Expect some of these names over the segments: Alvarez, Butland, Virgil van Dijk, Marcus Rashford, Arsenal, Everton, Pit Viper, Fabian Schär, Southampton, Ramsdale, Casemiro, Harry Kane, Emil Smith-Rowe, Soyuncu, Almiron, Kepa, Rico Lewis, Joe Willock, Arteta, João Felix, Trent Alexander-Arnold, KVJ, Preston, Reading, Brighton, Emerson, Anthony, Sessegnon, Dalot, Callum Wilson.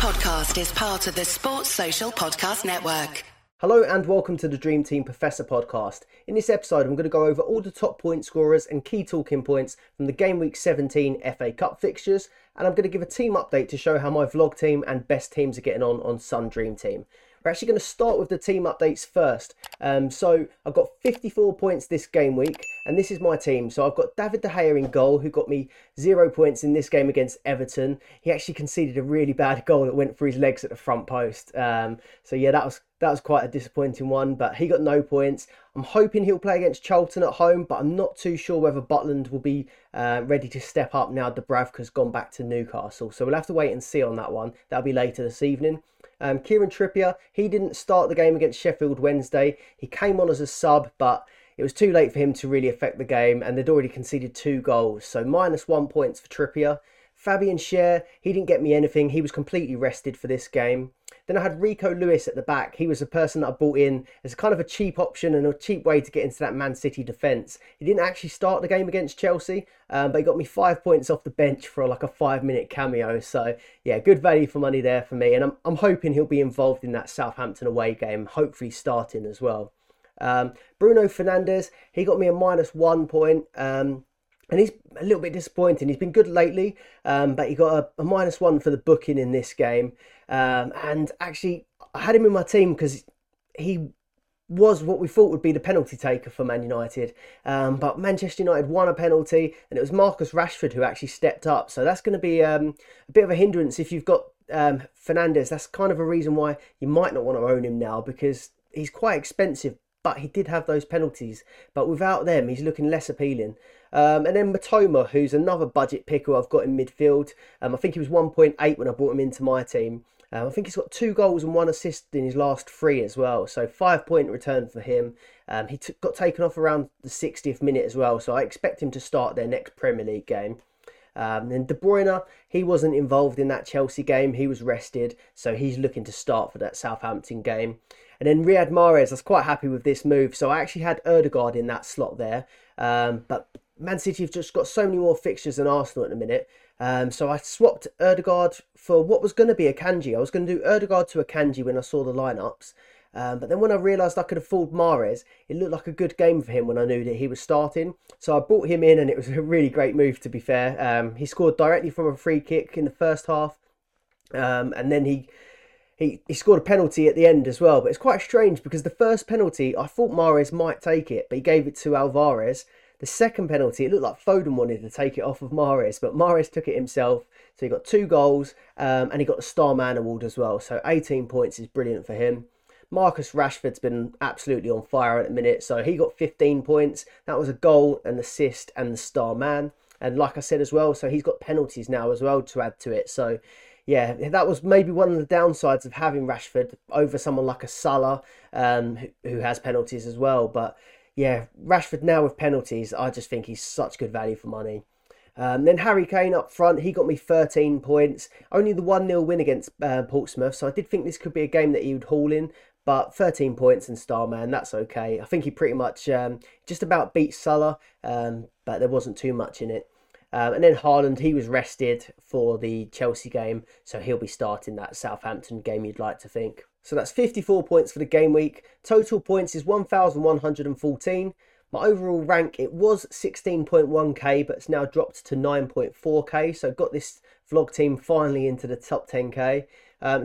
podcast is part of the Sports Social Podcast Network. Hello and welcome to the Dream Team Professor podcast. In this episode, I'm going to go over all the top point scorers and key talking points from the Game Week 17 FA Cup fixtures, and I'm going to give a team update to show how my vlog team and best teams are getting on Sun Dream Team. We're actually going to start with the team updates first. So I've got 54 points this game week, and this is my team. So I've got David De Gea in goal, who got me 0 points in this game against Everton. He actually conceded a really bad goal that went through his legs at the front post. That was quite a disappointing one, but he got no points. I'm hoping he'll play against Charlton at home, but I'm not too sure whether Butland will be ready to step up now Dubravka's gone back to Newcastle. So we'll have to wait and see on that one. That'll be later this evening. Kieran Trippier, he didn't start the game against Sheffield Wednesday. He came on as a sub, but it was too late for him to really affect the game, and they'd already conceded 2 goals. So minus 1 point for Trippier. Fabian Schär, he didn't get me anything. He was completely rested for this game. Then I had Rico Lewis at the back. He was a person that I bought in as kind of a cheap option and a cheap way to get into that Man City defence. He didn't actually start the game against Chelsea, but he got me 5 points off the bench for like a 5-minute cameo. So yeah, good value for money there for me. And I'm hoping he'll be involved in that Southampton away game, hopefully starting as well. Bruno Fernandes, he got me a minus 1 point. And he's a little bit disappointing. He's been good lately, but he got a minus 1 for the booking in this game. And actually, I had him in my team because he was what we thought would be the penalty taker for Man United. But Manchester United won a penalty, and it was Marcus Rashford who actually stepped up. So that's going to be a bit of a hindrance if you've got Fernandes. That's kind of a reason why you might not want to own him now, because he's quite expensive. But he did have those penalties. But without them, he's looking less appealing. And then Matoma, who's another budget pick who I've got in midfield. I think he was 1.8 when I brought him into my team. I think he's got 2 goals and 1 assist in his last 3 as well. So 5-point return for him. He got taken off around the 60th minute as well. So I expect him to start their next Premier League game. And De Bruyne, he wasn't involved in that Chelsea game. He was rested, so he's looking to start for that Southampton game. And then Riyad Mahrez, I was quite happy with this move. So I actually had Odegaard in that slot there. But Man City have just got so many more fixtures than Arsenal at the minute. So I swapped Odegaard for what was going to be Akanji. I was going to do Odegaard to Akanji when I saw the lineups. But then when I realised I could afford Mahrez, it looked like a good game for him when I knew that he was starting. So I brought him in, and it was a really great move, to be fair. He scored directly from a free kick in the first half. And then he scored a penalty at the end as well. But it's quite strange, because the first penalty, I thought Mahrez might take it, but he gave it to Alvarez. The second penalty, it looked like Foden wanted to take it off of Mahrez, but Mahrez took it himself. So he got 2 goals, and he got the Star Man award as well. So 18 points is brilliant for him. Marcus Rashford's been absolutely on fire at the minute, so he got 15 points. That was a goal, an assist, and the Star Man. And like I said as well, so he's got penalties now as well to add to it. So yeah, that was maybe one of the downsides of having Rashford over someone like a Salah, who has penalties as well. But yeah, Rashford now with penalties, I just think he's such good value for money. Then Harry Kane up front, he got me 13 points. Only the 1-0 win against Portsmouth, so I did think this could be a game that he would haul in. But 13 points and Star Man, that's okay. I think he pretty much just about beat Salah, but there wasn't too much in it. And then Haaland, he was rested for the Chelsea game, so he'll be starting that Southampton game, you'd like to think. So that's 54 points for the game week. Total points is 1,114. My overall rank, it was 16.1k, but it's now dropped to 9.4k. So I've got this vlog team finally into the top 10k.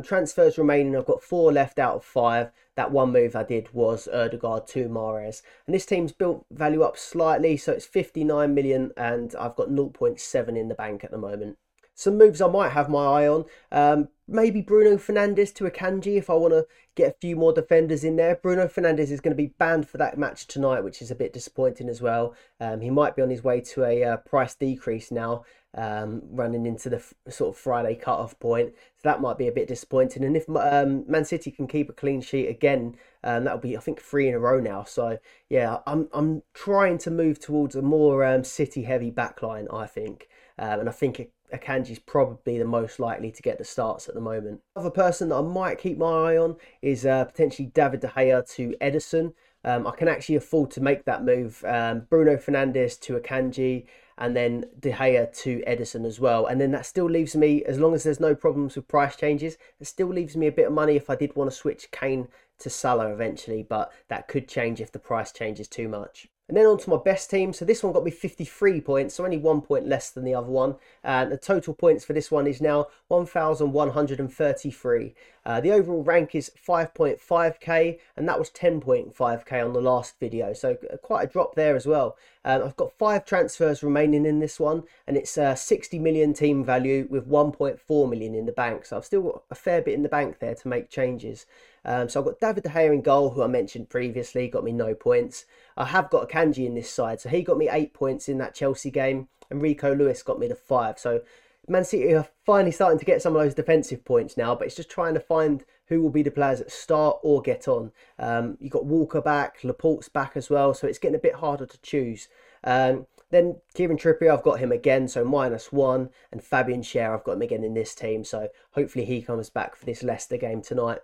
Transfers remaining, I've got 4 left out of 5. That one move I did was Odegaard to Mahrez. And this team's built value up slightly, so it's 59 million, and I've got 0.7 in the bank at the moment. Some moves I might have my eye on. Maybe Bruno Fernandes to Akanji if I want to get a few more defenders in there. Bruno Fernandes is going to be banned for that match tonight, which is a bit disappointing as well. He might be on his way to a price decrease now, running into the sort of Friday cut-off point. So that might be a bit disappointing. And if Man City can keep a clean sheet again, that'll be, I think, 3 in a row now. So yeah, I'm trying to move towards a more City-heavy backline, I think. And I think Akanji's probably the most likely to get the starts at the moment. Another person that I might keep my eye on is potentially David De Gea to Ederson. I can actually afford to make that move. Bruno Fernandes to Akanji, and then De Gea to Ederson as well. And then that still leaves me, as long as there's no problems with price changes, it still leaves me a bit of money if I did want to switch Kane to Salah eventually, but that could change if the price changes too much. And then on to my best team. So this one got me 53 points, so only 1 point less than the other one. And the total points for this one is now 1,133. The overall rank is 5.5k, and that was 10.5k on the last video. So quite a drop there as well. I've got 5 transfers remaining in this one, and it's 60 million team value with 1.4 million in the bank. So I've still got a fair bit in the bank there to make changes. So I've got David De Gea in goal, who I mentioned previously, got me no points. I have got Akanji in this side, so he got me 8 points in that Chelsea game, and Rico Lewis got me the 5. So Man City are finally starting to get some of those defensive points now, but it's just trying to find who will be the players that start or get on. You've got Walker back, Laporte's back as well, so it's getting a bit harder to choose. Then Kieran Trippier, I've got him again, so -1, and Fabian Schär, I've got him again in this team, so hopefully he comes back for this Leicester game tonight.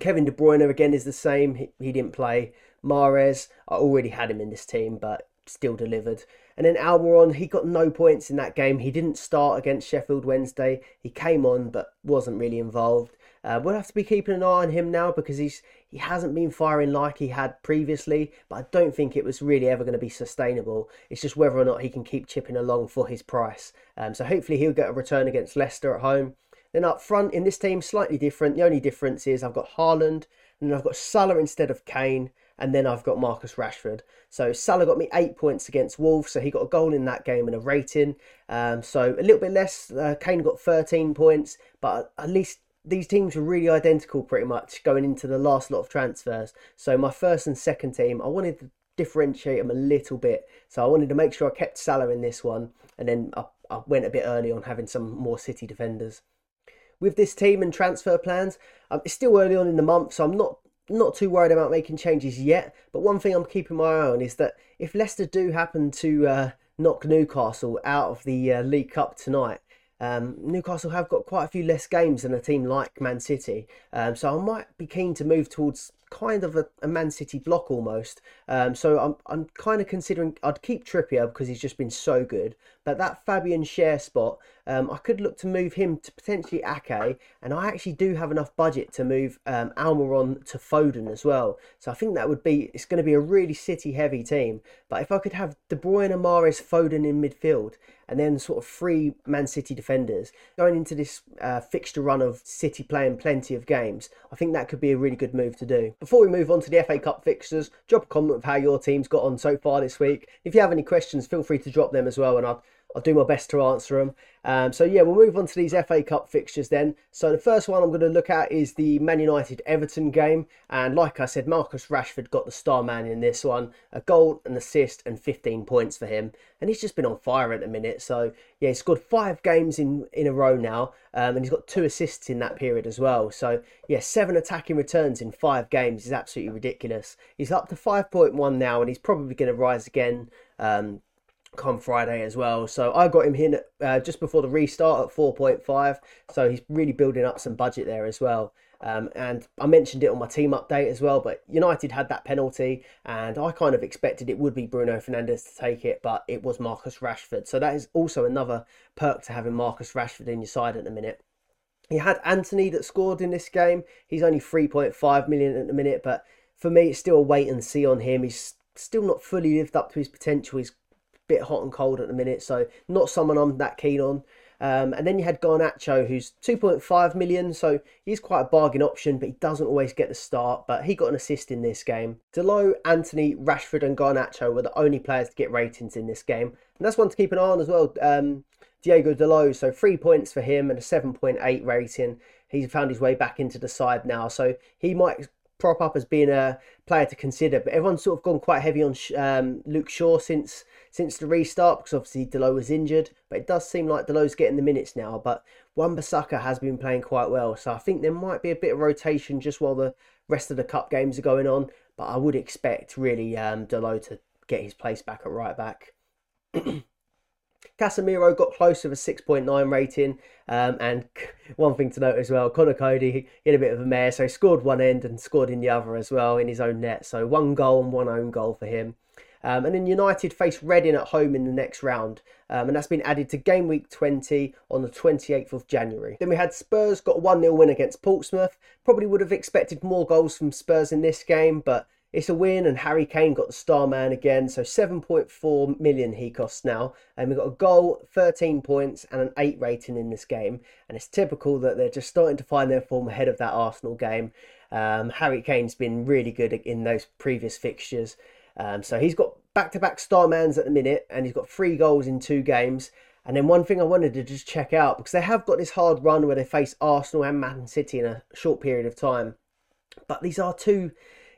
Kevin De Bruyne again is the same. He didn't play. Mahrez, I already had him in this team, but still delivered. And then Almiron, he got no points in that game. He didn't start against Sheffield Wednesday. He came on, but wasn't really involved. We'll have to be keeping an eye on him now, because he hasn't been firing like he had previously, but I don't think it was really ever going to be sustainable. It's just whether or not he can keep chipping along for his price. So hopefully he'll get a return against Leicester at home. Then up front in this team, slightly different. The only difference is I've got Haaland, and then I've got Salah instead of Kane, and then I've got Marcus Rashford. So Salah got me 8 points against Wolves, so he got a goal in that game and a rating. So a little bit less. Kane got 13 points, but at least these teams were really identical pretty much going into the last lot of transfers. So my first and second team, I wanted to differentiate them a little bit. So I wanted to make sure I kept Salah in this one, and then I went a bit early on having some more City defenders. With this team and transfer plans, it's still early on in the month, so I'm not too worried about making changes yet. But one thing I'm keeping my eye on is that if Leicester do happen to knock Newcastle out of the League Cup tonight, Newcastle have got quite a few less games than a team like Man City. So I might be keen to move towards kind of a Man City block almost. So I'm kind of considering I'd keep Trippier because he's just been so good. But that Fabian Schär spot, I could look to move him to potentially Ake. And I actually do have enough budget to move Almiron to Foden as well. So I think that would be, it's going to be a really City heavy team. But if I could have De Bruyne, Mahrez, Foden in midfield, and then sort of 3 Man City defenders going into this fixture run of City playing plenty of games, I think that could be a really good move to do. Before we move on to the FA Cup fixtures, drop a comment of how your team's got on so far this week. If you have any questions, feel free to drop them as well, and I'll do my best to answer them. So yeah, we'll move on to these FA Cup fixtures then. So the first one I'm going to look at is the Man United-Everton game. And like I said, Marcus Rashford got the star man in this one. A goal, an assist and 15 points for him. And he's just been on fire at the minute. So yeah, he's scored 5 games in a row now. And he's got 2 assists in that period as well. So yeah, 7 attacking returns in 5 games is absolutely ridiculous. He's up to 5.1 now, and he's probably going to rise again come Friday as well. So I got him here just before the restart at 4.5, so he's really building up some budget there as well. And I mentioned it on my team update as well, but United had that penalty, and I kind of expected it would be Bruno Fernandes to take it, but it was Marcus Rashford. So that is also another perk to having Marcus Rashford in your side at the minute. You had Anthony that scored in this game. He's only 3.5 million at the minute, but for me it's still a wait and see on him. He's still not fully lived up to his potential. He's bit hot and cold at the minute, so not someone I'm that keen on. And then you had Garnacho, who's 2.5 million, so he's quite a bargain option, but he doesn't always get the start, but he got an assist in this game. Dalot, Anthony, Rashford and Garnacho were the only players to get ratings in this game, and that's one to keep an eye on as well. Diego Dalot, so 3 points for him and a 7.8 rating. He's found his way back into the side now, so he might prop up as being a player to consider, but everyone's sort of gone quite heavy on Luke Shaw since the restart, because obviously Dalot was injured, but it does seem like Dalot's getting the minutes now. But Wan-Bissaka has been playing quite well, so I think there might be a bit of rotation just while the rest of the cup games are going on, but I would expect really Dalot to get his place back at right back. Casemiro got close with a 6.9 rating, and one thing to note as well, Connor Cody, he had a bit of a mare, so he scored one end and scored in the other as well in his own net, so 1 goal and 1 own goal for him. And then United face Reading at home in the next round. And that's been added to game week 20 on the 28th of January. Then we had Spurs got a 1-0 win against Portsmouth. Probably would have expected more goals from Spurs in this game, but it's a win, and Harry Kane got the star man again. So 7.4 million he costs now. And we got a goal, 13 points and an 8 rating in this game. And it's typical that they're just starting to find their form ahead of that Arsenal game. Harry Kane's been really good in those previous fixtures. So he's got back-to-back star mans at the minute, and he's got 3 goals in 2 games. And then one thing I wanted to just check out, because they have got this hard run where they face Arsenal and Man City in a short period of time. But these are 2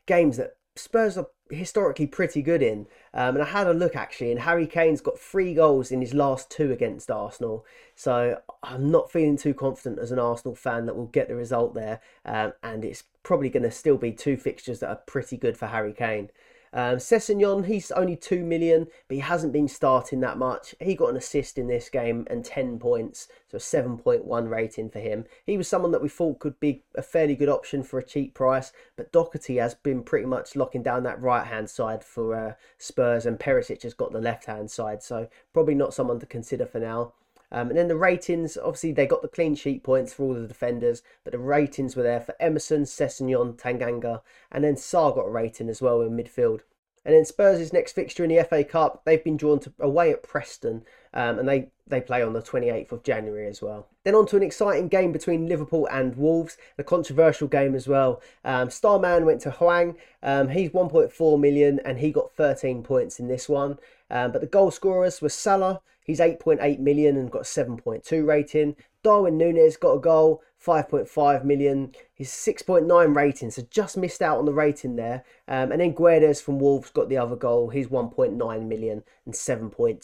games that Spurs are historically pretty good in, and I had a look actually, and Harry Kane's got 3 goals in his last 2 against Arsenal, so I'm not feeling too confident as an Arsenal fan that we'll get the result there, and it's probably going to still be 2 fixtures that are pretty good for Harry Kane. Sessegnon, he's only 2 million, but he hasn't been starting that much. He got an assist in this game and 10 points, so a 7.1 rating for him. He was someone that we thought could be a fairly good option for a cheap price, but Doherty has been pretty much locking down that right-hand side for Spurs, and Perisic has got the left-hand side, so probably not someone to consider for now. And then the ratings, obviously they got the clean sheet points for all the defenders, but the ratings were there for Emerson, Sessegnon, Tanganga, and then Sarr got a rating as well in midfield. And then Spurs' next fixture in the FA Cup, they've been drawn to away at Preston, and they play on the 28th of January as well. Then on to an exciting game between Liverpool and Wolves, a controversial game as well. Starman went to Hwang, he's 1.4 million and he got 13 points in this one. But the goal scorers were Salah, he's 8.8 million and got 7.2 rating. Darwin Núñez got a goal, 5.5 million. He's 6.9 rating, so just missed out on the rating there. And then Guedes from Wolves got the other goal. He's 1.9 million and 7.2.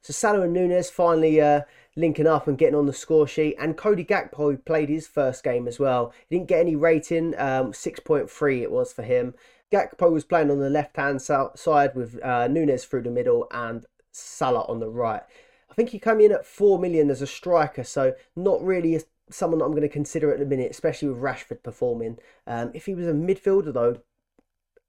So Salah and Núñez finally linking up and getting on the score sheet. And Cody Gakpo played his first game as well. He didn't get any rating, 6.3 it was for him. Gakpo was playing on the left-hand side with Núñez through the middle and Salah on the right. I think he came in at 4 million as a striker, so not really someone that I'm going to consider at the minute, especially with Rashford performing. If he was a midfielder though,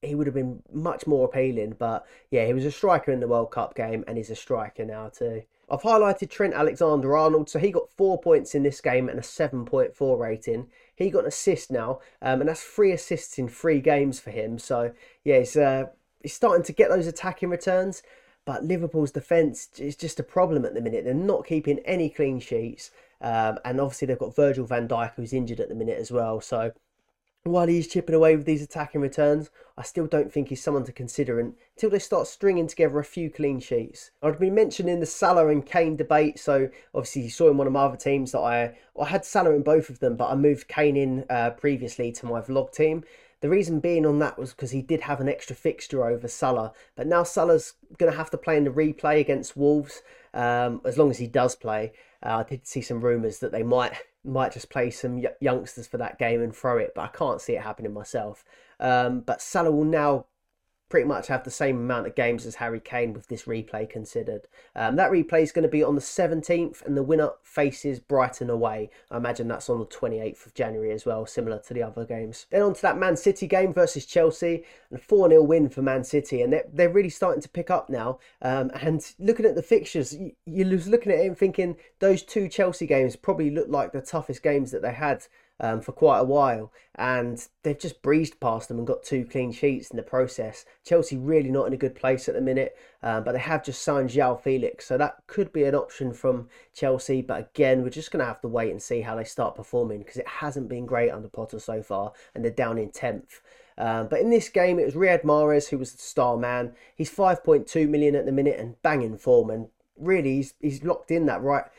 he would have been much more appealing, but yeah, he was a striker in the World Cup game and he's a striker now too. I've highlighted Trent Alexander-Arnold, so he got 4 points in this game and a 7.4 rating. He got an assist now, and that's 3 assists in 3 games for him. So yeah, he's starting to get those attacking returns, but Liverpool's defence is just a problem at the minute. They're not keeping any clean sheets, and obviously they've got Virgil van Dijk who's injured at the minute as well. So while he's chipping away with these attacking returns, I still don't think he's someone to consider until they start stringing together a few clean sheets. I've been mentioning the Salah and Kane debate, so obviously you saw in one of my other teams that I had Salah in both of them, but I moved Kane in previously to my vlog team. The reason being on that was because he did have an extra fixture over Salah, but now Salah's going to have to play in the replay against Wolves, as long as he does play. I did see some rumours that they might just play some youngsters for that game and throw it, but I can't see it happening myself. But Salah will now pretty much have the same amount of games as Harry Kane with this replay considered. That replay is going to be on the 17th, and the winner faces Brighton away. I imagine that's on the 28th of January as well, similar to the other games. Then on to that Man City game versus Chelsea, and a 4-0 win for Man City, and they're really starting to pick up now. And looking at the fixtures, you're looking at it and thinking those 2 Chelsea games probably look like the toughest games that they had for quite a while, and they've just breezed past them and got 2 clean sheets in the process. Chelsea really not in a good place at the minute, but they have just signed João Felix, so that could be an option from Chelsea, but again, we're just going to have to wait and see how they start performing, because it hasn't been great under Potter so far, and they're down in 10th. But in this game, it was Riyad Mahrez who was the star man. He's 5.2 million at the minute and banging form, and really he's locked in that right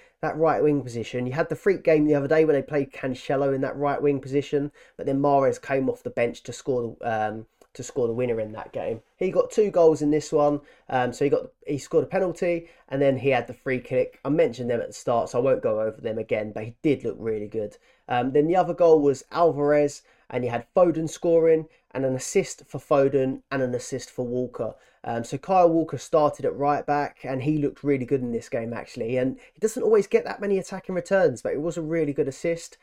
wing position. You had the freak game the other day where they played Cancelo in that right wing position, but then Mahrez came off the bench to score the winner in that game. He got 2 goals in this one, so he scored a penalty, and then he had the free kick. I mentioned them at the start, so I won't go over them again, but he did look really good. Then the other goal was Alvarez, and you had Foden scoring, and an assist for Foden, and an assist for Walker. So Kyle Walker started at right back, and he looked really good in this game, actually. And he doesn't always get that many attacking returns, but it was a really good assist.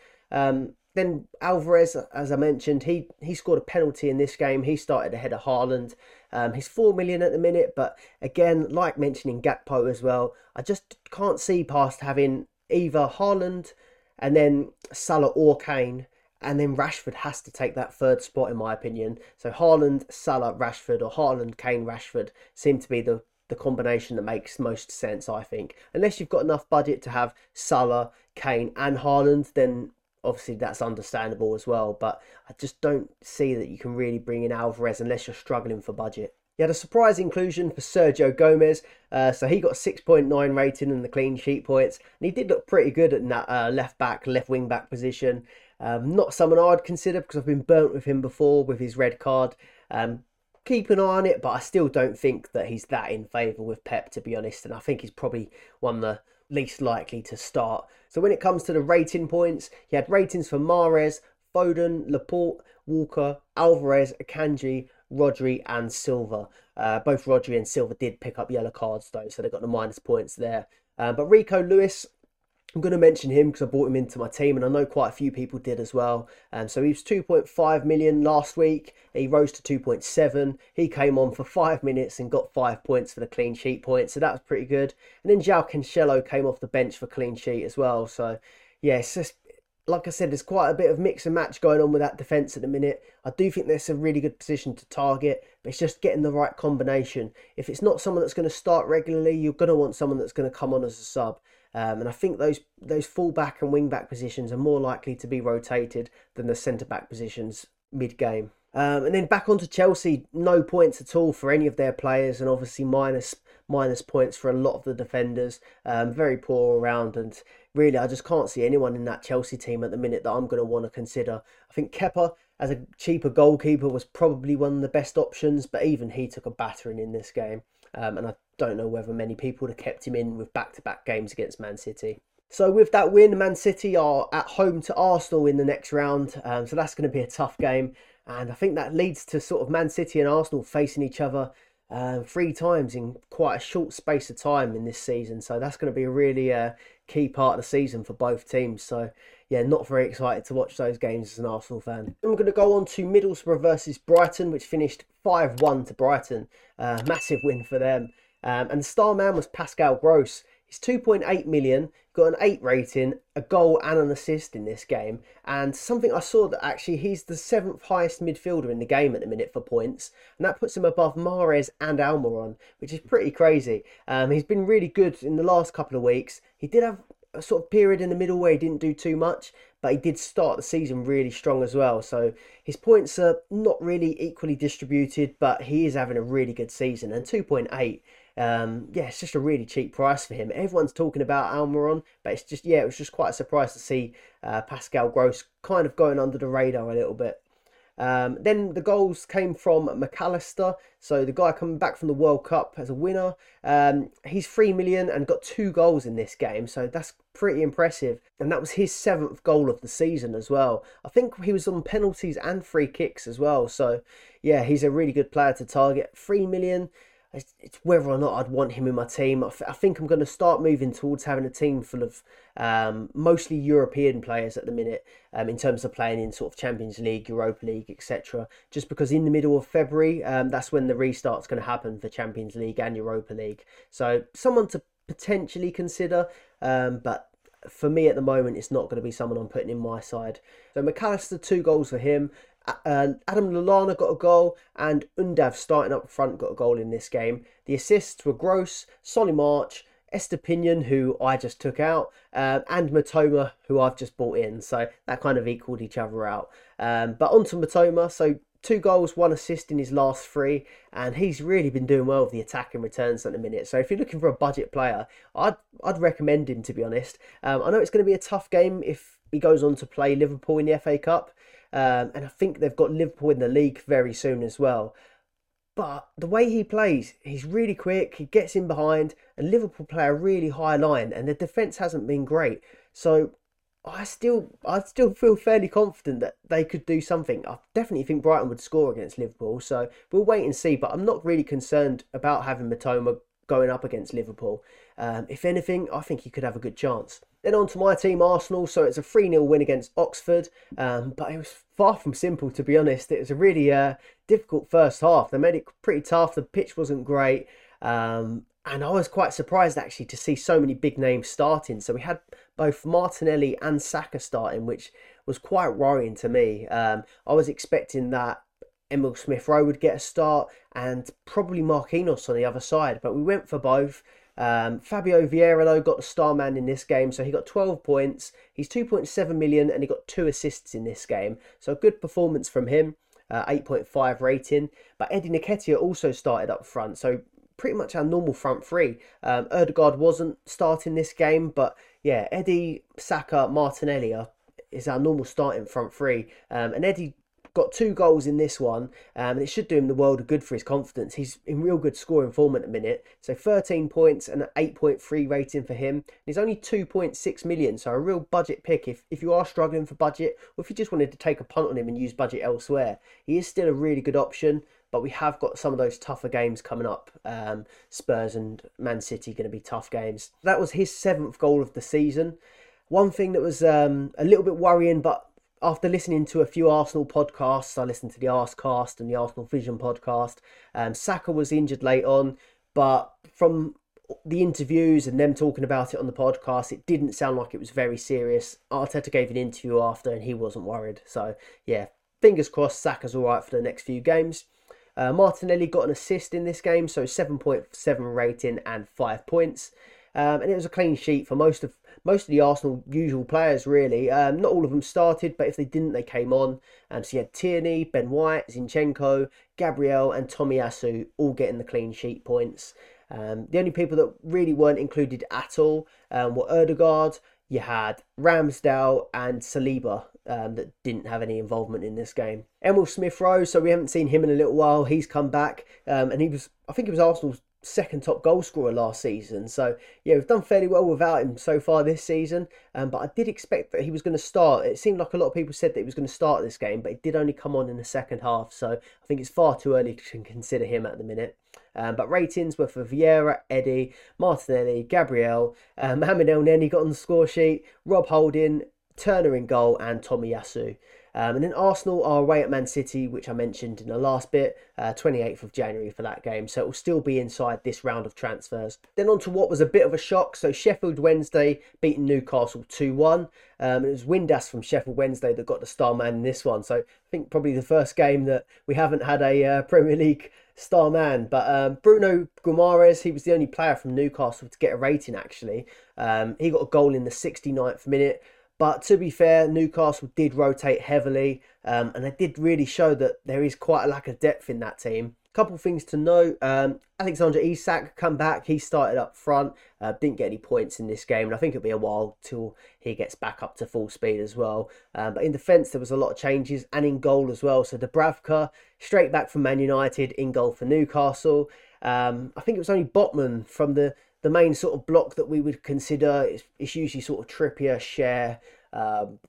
Then Alvarez, as I mentioned, he scored a penalty in this game. He started ahead of Haaland. He's 4 million at the minute, but again, like mentioning Gakpo as well, I just can't see past having either Haaland and then Salah or Kane, and then Rashford has to take that third spot in my opinion. So Haaland, Salah, Rashford, or Haaland, Kane, Rashford seem to be the combination that makes most sense, I think. Unless you've got enough budget to have Salah, Kane and Haaland, then obviously that's understandable as well, but I just don't see that you can really bring in Alvarez unless you're struggling for budget. You had a surprise inclusion for Sergio Gomez, so he got 6.9 rating in the clean sheet points, and he did look pretty good at that left wing back position. Not someone I'd consider because I've been burnt with him before with his red card. Keep an eye on it, but I still don't think that he's that in favour with Pep, to be honest, and I think he's probably won the least likely to start. So when it comes to the rating points, he had ratings for Mahrez, Foden, Laporte, Walker, Alvarez, Akanji, Rodri and Silva. Both Rodri and Silva did pick up yellow cards though, so they got the minus points there. But Rico Lewis, I'm going to mention him because I brought him into my team and I know quite a few people did as well. So he was 2.5 million last week. He rose to 2.7. He came on for 5 minutes and got 5 points for the clean sheet points. So that was pretty good. And then João Cancelo came off the bench for clean sheet as well. So yeah, it's just, like I said, there's quite a bit of mix and match going on with that defence at the minute. I do think there's a really good position to target, but it's just getting the right combination. If it's not someone that's going to start regularly, you're going to want someone that's going to come on as a sub. And I think those full-back and wing-back positions are more likely to be rotated than the centre-back positions mid-game. And then back onto Chelsea, no points at all for any of their players, and obviously minus points for a lot of the defenders. Very poor all round, and really I just can't see anyone in that Chelsea team at the minute that I'm going to want to consider. I think Kepa, as a cheaper goalkeeper, was probably one of the best options, but even he took a battering in this game. And I don't know whether many people would have kept him in with back-to-back games against Man City. So with that win, Man City are at home to Arsenal in the next round. So that's going to be a tough game. And I think that leads to sort of Man City and Arsenal facing each other 3 times in quite a short space of time in this season. So that's going to be a really key part of the season for both teams. So yeah, not very excited to watch those games as an Arsenal fan. I'm going to go on to Middlesbrough versus Brighton, which finished 5-1 to Brighton. Massive win for them. And the star man was Pascal Gross. He's 2.8 million, got an 8 rating, a goal and an assist in this game. And something I saw that actually he's the 7th highest midfielder in the game at the minute for points. And that puts him above Mahrez and Almiron, which is pretty crazy. He's been really good in the last couple of weeks. He did have a sort of period in the middle where he didn't do too much, but he did start the season really strong as well. So his points are not really equally distributed, but he is having a really good season. And 2.8. Yeah, it's just a really cheap price for him. Everyone's talking about Almiron, but it's just, yeah, it was just quite a surprise to see Pascal Gross kind of going under the radar a little bit. Then the goals came from McAllister, so the guy coming back from the World Cup as a winner. He's 3 million and got 2 goals in this game, so that's pretty impressive. And that was his 7th goal of the season as well. I think he was on penalties and free kicks as well, so yeah, he's a really good player to target. 3 million. It's whether or not I'd want him in my team. I think I'm going to start moving towards having a team full of mostly European players at the minute in terms of playing in sort of Champions League, Europa League, etc. Just because in the middle of February, that's when the restart's going to happen for Champions League and Europa League. So someone to potentially consider, but for me at the moment, it's not going to be someone I'm putting in my side. So McAllister, 2 goals for him. Adam Lallana got a goal and Undav starting up front got a goal in this game. The assists were Gross, Solly March, Estepinian, who I just took out, and Matoma, who I've just bought in. So that kind of equalled each other out. But on to Matoma. So 2 goals, 1 assist in his last 3, and he's really been doing well with the attack and returns at the minute. So if you're looking for a budget player, I'd recommend him, to be honest. I know it's going to be a tough game if he goes on to play Liverpool in the FA Cup. And I think they've got Liverpool in the league very soon as well. But the way he plays, he's really quick, he gets in behind, and Liverpool play a really high line, and the defence hasn't been great. So I still feel fairly confident that they could do something. I definitely think Brighton would score against Liverpool, so we'll wait and see. But I'm not really concerned about having Matoma going up against Liverpool. If anything, I think he could have a good chance. Then on to my team, Arsenal. So it's a 3-0 win against Oxford. But it was far from simple, to be honest. It was a really difficult first half. They made it pretty tough. The pitch wasn't great. And I was quite surprised, actually, to see so many big names starting. So we had both Martinelli and Saka starting, which was quite worrying to me. I was expecting that Emil Smith-Rowe would get a start and probably Marquinhos on the other side. But we went for both. Fabio Vieira, though, got the star man in this game, so he got 12 points. He's 2.7 million and he got 2 assists in this game. So a good performance from him, 8.5 rating. But Eddie Nketiah also started up front, so pretty much our normal front three. Odegaard wasn't starting this game, but yeah, Eddie, Saka, Martinelli is our normal starting front three. And Eddie got 2 goals in this one, and it should do him the world of good for his confidence. He's in real good scoring form at the minute. So 13 points and an 8.3 rating for him. And he's only 2.6 million, so a real budget pick if you are struggling for budget, or if you just wanted to take a punt on him and use budget elsewhere. He is still a really good option, but we have got some of those tougher games coming up. Spurs and Man City going to be tough games. That was his 7th goal of the season. One thing that was a little bit worrying, but after listening to a few Arsenal podcasts, I listened to the Arscast and the Arsenal Vision podcast, Saka was injured late on, but from the interviews and them talking about it on the podcast, it didn't sound like it was very serious. Arteta gave an interview after and he wasn't worried. So yeah, fingers crossed Saka's all right for the next few games. Martinelli got an assist in this game, so 7.7 rating and 5 points. And it was a clean sheet for most of the Arsenal usual players, really. Not all of them started, but if they didn't, they came on. So you had Tierney, Ben White, Zinchenko, Gabriel and Tomiyasu all getting the clean sheet points. The only people that really weren't included at all were Odegaard. You had Ramsdale and Saliba that didn't have any involvement in this game. Emil Smith-Rowe, so we haven't seen him in a little while. He's come back, and I think he was Arsenal's second top goal scorer last season. So yeah, we've done fairly well without him so far this season, but I did expect that he was going to start. It seemed like a lot of people said that he was going to start this game, but he did only come on in the second half, so I think it's far too early to consider him at the minute. But ratings were for Vieira, Eddie, Martinelli, Gabriel, Mohamed El Neni got on the score sheet, Rob Holding, Turner in goal and Tomiyasu. And then Arsenal are away at Man City, which I mentioned in the last bit, 28th of January for that game. So it will still be inside this round of transfers. Then on to what was a bit of a shock. So Sheffield Wednesday beating Newcastle 2-1. It was Windass from Sheffield Wednesday that got the star man in this one. So I think probably the first game that we haven't had a Premier League star man. But Bruno Guimaraes, he was the only player from Newcastle to get a rating, actually. He got a goal in the 69th minute. But to be fair, Newcastle did rotate heavily, and they did really show that there is quite a lack of depth in that team. A couple of things to note. Alexander Isak come back. He started up front, didn't get any points in this game, and I think it'll be a while till he gets back up to full speed as well. But in defence, there was a lot of changes, and in goal as well. So Dubravka, straight back from Man United, in goal for Newcastle. I think it was only Botman from the main sort of block that we would consider. It's usually sort of Trippier, Schär,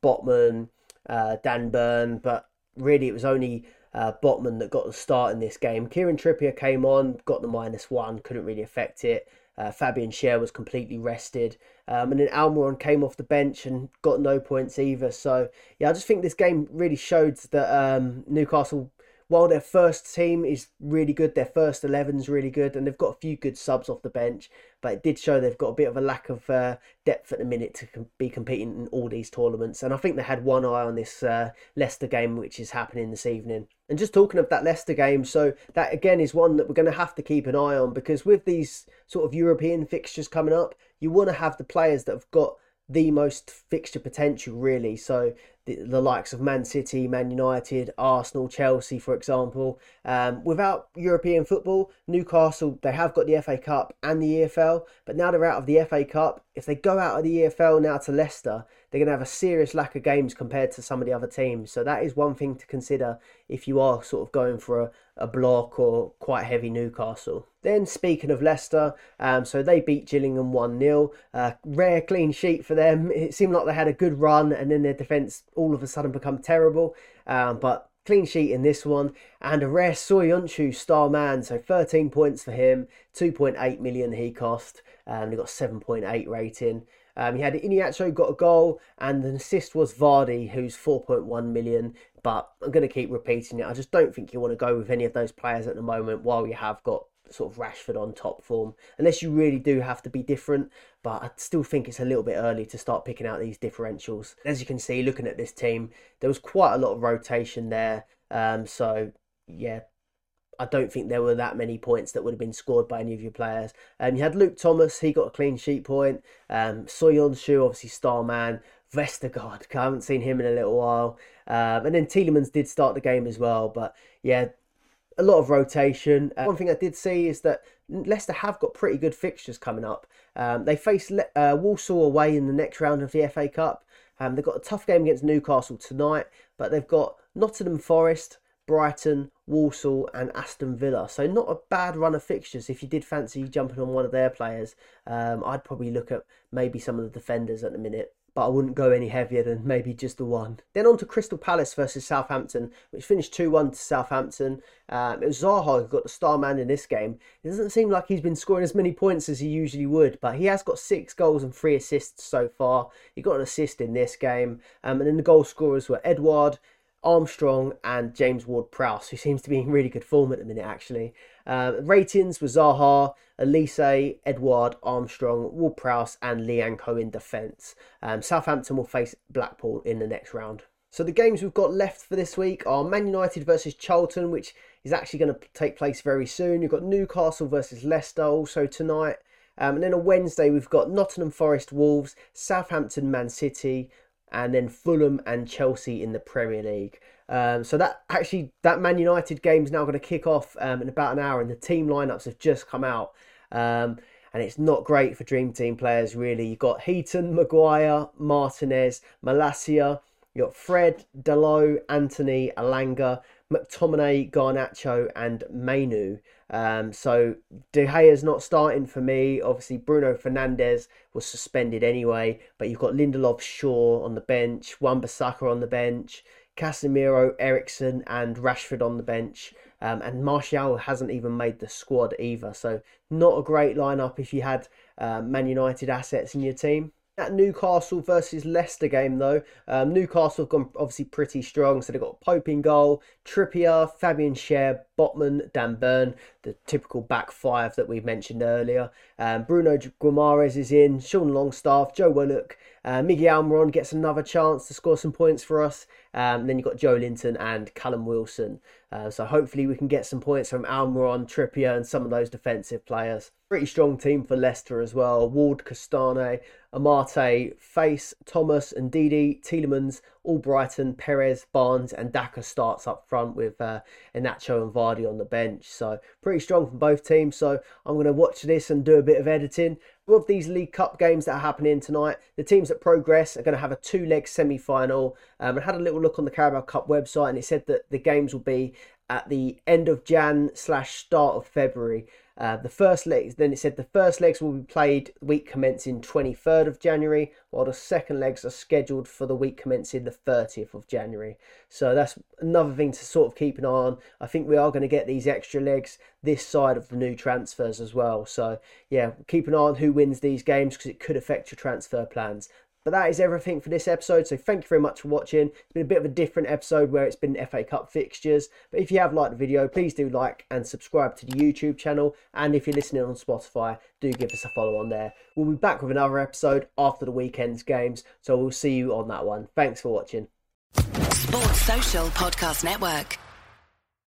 Botman, Dan Burn, but really it was only Botman that got the start in this game. Kieran Trippier came on, got the -1, couldn't really affect it. Fabian Schär was completely rested. And then Almiron came off the bench and got no points either. So, yeah, I just think this game really showed that Newcastle, while their first team is really good, their first 11's really good, and they've got a few good subs off the bench, but it did show they've got a bit of a lack of depth at the minute to be competing in all these tournaments. And I think they had one eye on this Leicester game, which is happening this evening. And just talking of that Leicester game, so that again is one that we're going to have to keep an eye on, because with these sort of European fixtures coming up, you want to have the players that have got the most fixture potential, really. So the likes of Man City, Man United, Arsenal, Chelsea, for example. Without European football, Newcastle, they have got the FA Cup and the EFL, but now they're out of the FA Cup. If they go out of the EFL now to Leicester, they're going to have a serious lack of games compared to some of the other teams. So that is one thing to consider if you are sort of going for a block or quite heavy Newcastle. Then speaking of Leicester, so they beat Gillingham 1-0. Rare clean sheet for them. It seemed like they had a good run and then their defence all of a sudden become terrible. But Clean sheet in this one, and a rare Soyuncu star man, so 13 points for him, 2.8 million he cost, and he got 7.8 rating. He had Iheanacho, got a goal, and an assist was Vardy, who's 4.1 million, but I'm going to keep repeating it. I just don't think you want to go with any of those players at the moment while you have got sort of Rashford on top form, unless you really do have to be different, but I still think it's a little bit early to start picking out these differentials. As you can see, looking at this team, there was quite a lot of rotation there, so yeah, I don't think there were that many points that would have been scored by any of your players. You had Luke Thomas, he got a clean sheet point, Soyuncu, obviously star man, Vestergaard, I haven't seen him in a little while, and then Tielemans did start the game as well, but yeah, a lot of rotation. One thing I did see is that Leicester have got pretty good fixtures coming up. They face Walsall away in the next round of the FA Cup. They've got a tough game against Newcastle tonight, but they've got Nottingham Forest, Brighton, Walsall and Aston Villa. So not a bad run of fixtures if you did fancy jumping on one of their players. I'd probably look at maybe some of the defenders at the minute, but I wouldn't go any heavier than maybe just the one. Then on to Crystal Palace versus Southampton, which finished 2-1 to Southampton. It was Zaha who got the star man in this game. It doesn't seem like he's been scoring as many points as he usually would, but he has got 6 goals and 3 assists so far. He got an assist in this game. And then the goal scorers were Edouard, Armstrong and James Ward-Prowse, who seems to be in really good form at the minute, actually. Ratings were Zaha, Elise, Edouard, Armstrong, Ward-Prowse and Lianco in defence. Southampton will face Blackpool in the next round. So the games we've got left for this week are Man United versus Charlton, which is actually going to take place very soon. You've got Newcastle versus Leicester also tonight. And then on Wednesday, we've got Nottingham Forest, Wolves, Southampton, Man City, and then Fulham and Chelsea in the Premier League. So that Man United game is now going to kick off in about an hour, and the team lineups have just come out. And it's not great for Dream Team players, really. You've got Heaton, Maguire, Martinez, Malacia. You've got Fred, Dalot, Anthony, Alanga, McTominay, Garnacho and Mainu. So De Gea's not starting for me. Obviously Bruno Fernandes was suspended anyway, but you've got Lindelof, Shaw on the bench, Wan-Bissaka on the bench, Casemiro, Eriksen and Rashford on the bench. And Martial hasn't even made the squad either. So not a great lineup if you had Man United assets in your team. That Newcastle versus Leicester game though, Newcastle have gone obviously pretty strong, so they've got Pope in goal, Trippier, Fabian Schär, Botman, Dan Burn, the typical back five that we mentioned earlier. Bruno Guimaraes is in, Sean Longstaff, Joe Willock, Miggy Almiron gets another chance to score some points for us. Then you've got Joe Linton and Callum Wilson. So hopefully we can get some points from Almiron, Trippier and some of those defensive players. Pretty strong team for Leicester as well. Ward, Castane, Amate, Face, Thomas and Ndidi, Tielemans, Albrighton, Perez, Barnes and Daka starts up front with Iheanacho and Vardy on the bench. So pretty strong from both teams. So I'm going to watch this and do a bit of editing. With these League Cup games that are happening tonight, the teams that progress are going to have a 2-leg semi-final. I had a little look on the Carabao Cup website and it said that the games will be at the end of Jan/start of February. The first legs will be played week commencing 23rd of January, while the second legs are scheduled for the week commencing the 30th of January. So that's another thing to sort of keep an eye on. I think we are going to get these extra legs this side of the new transfers as well. So yeah, keep an eye on who wins these games because it could affect your transfer plans. But that is everything for this episode, so thank you very much for watching. It's been a bit of a different episode where it's been FA Cup fixtures, but if you have liked the video, please do like and subscribe to the YouTube channel, and if you're listening on Spotify, do give us a follow on there. We'll be back with another episode after the weekend's games, so we'll see you on that one. Thanks for watching. Sports Social Podcast Network.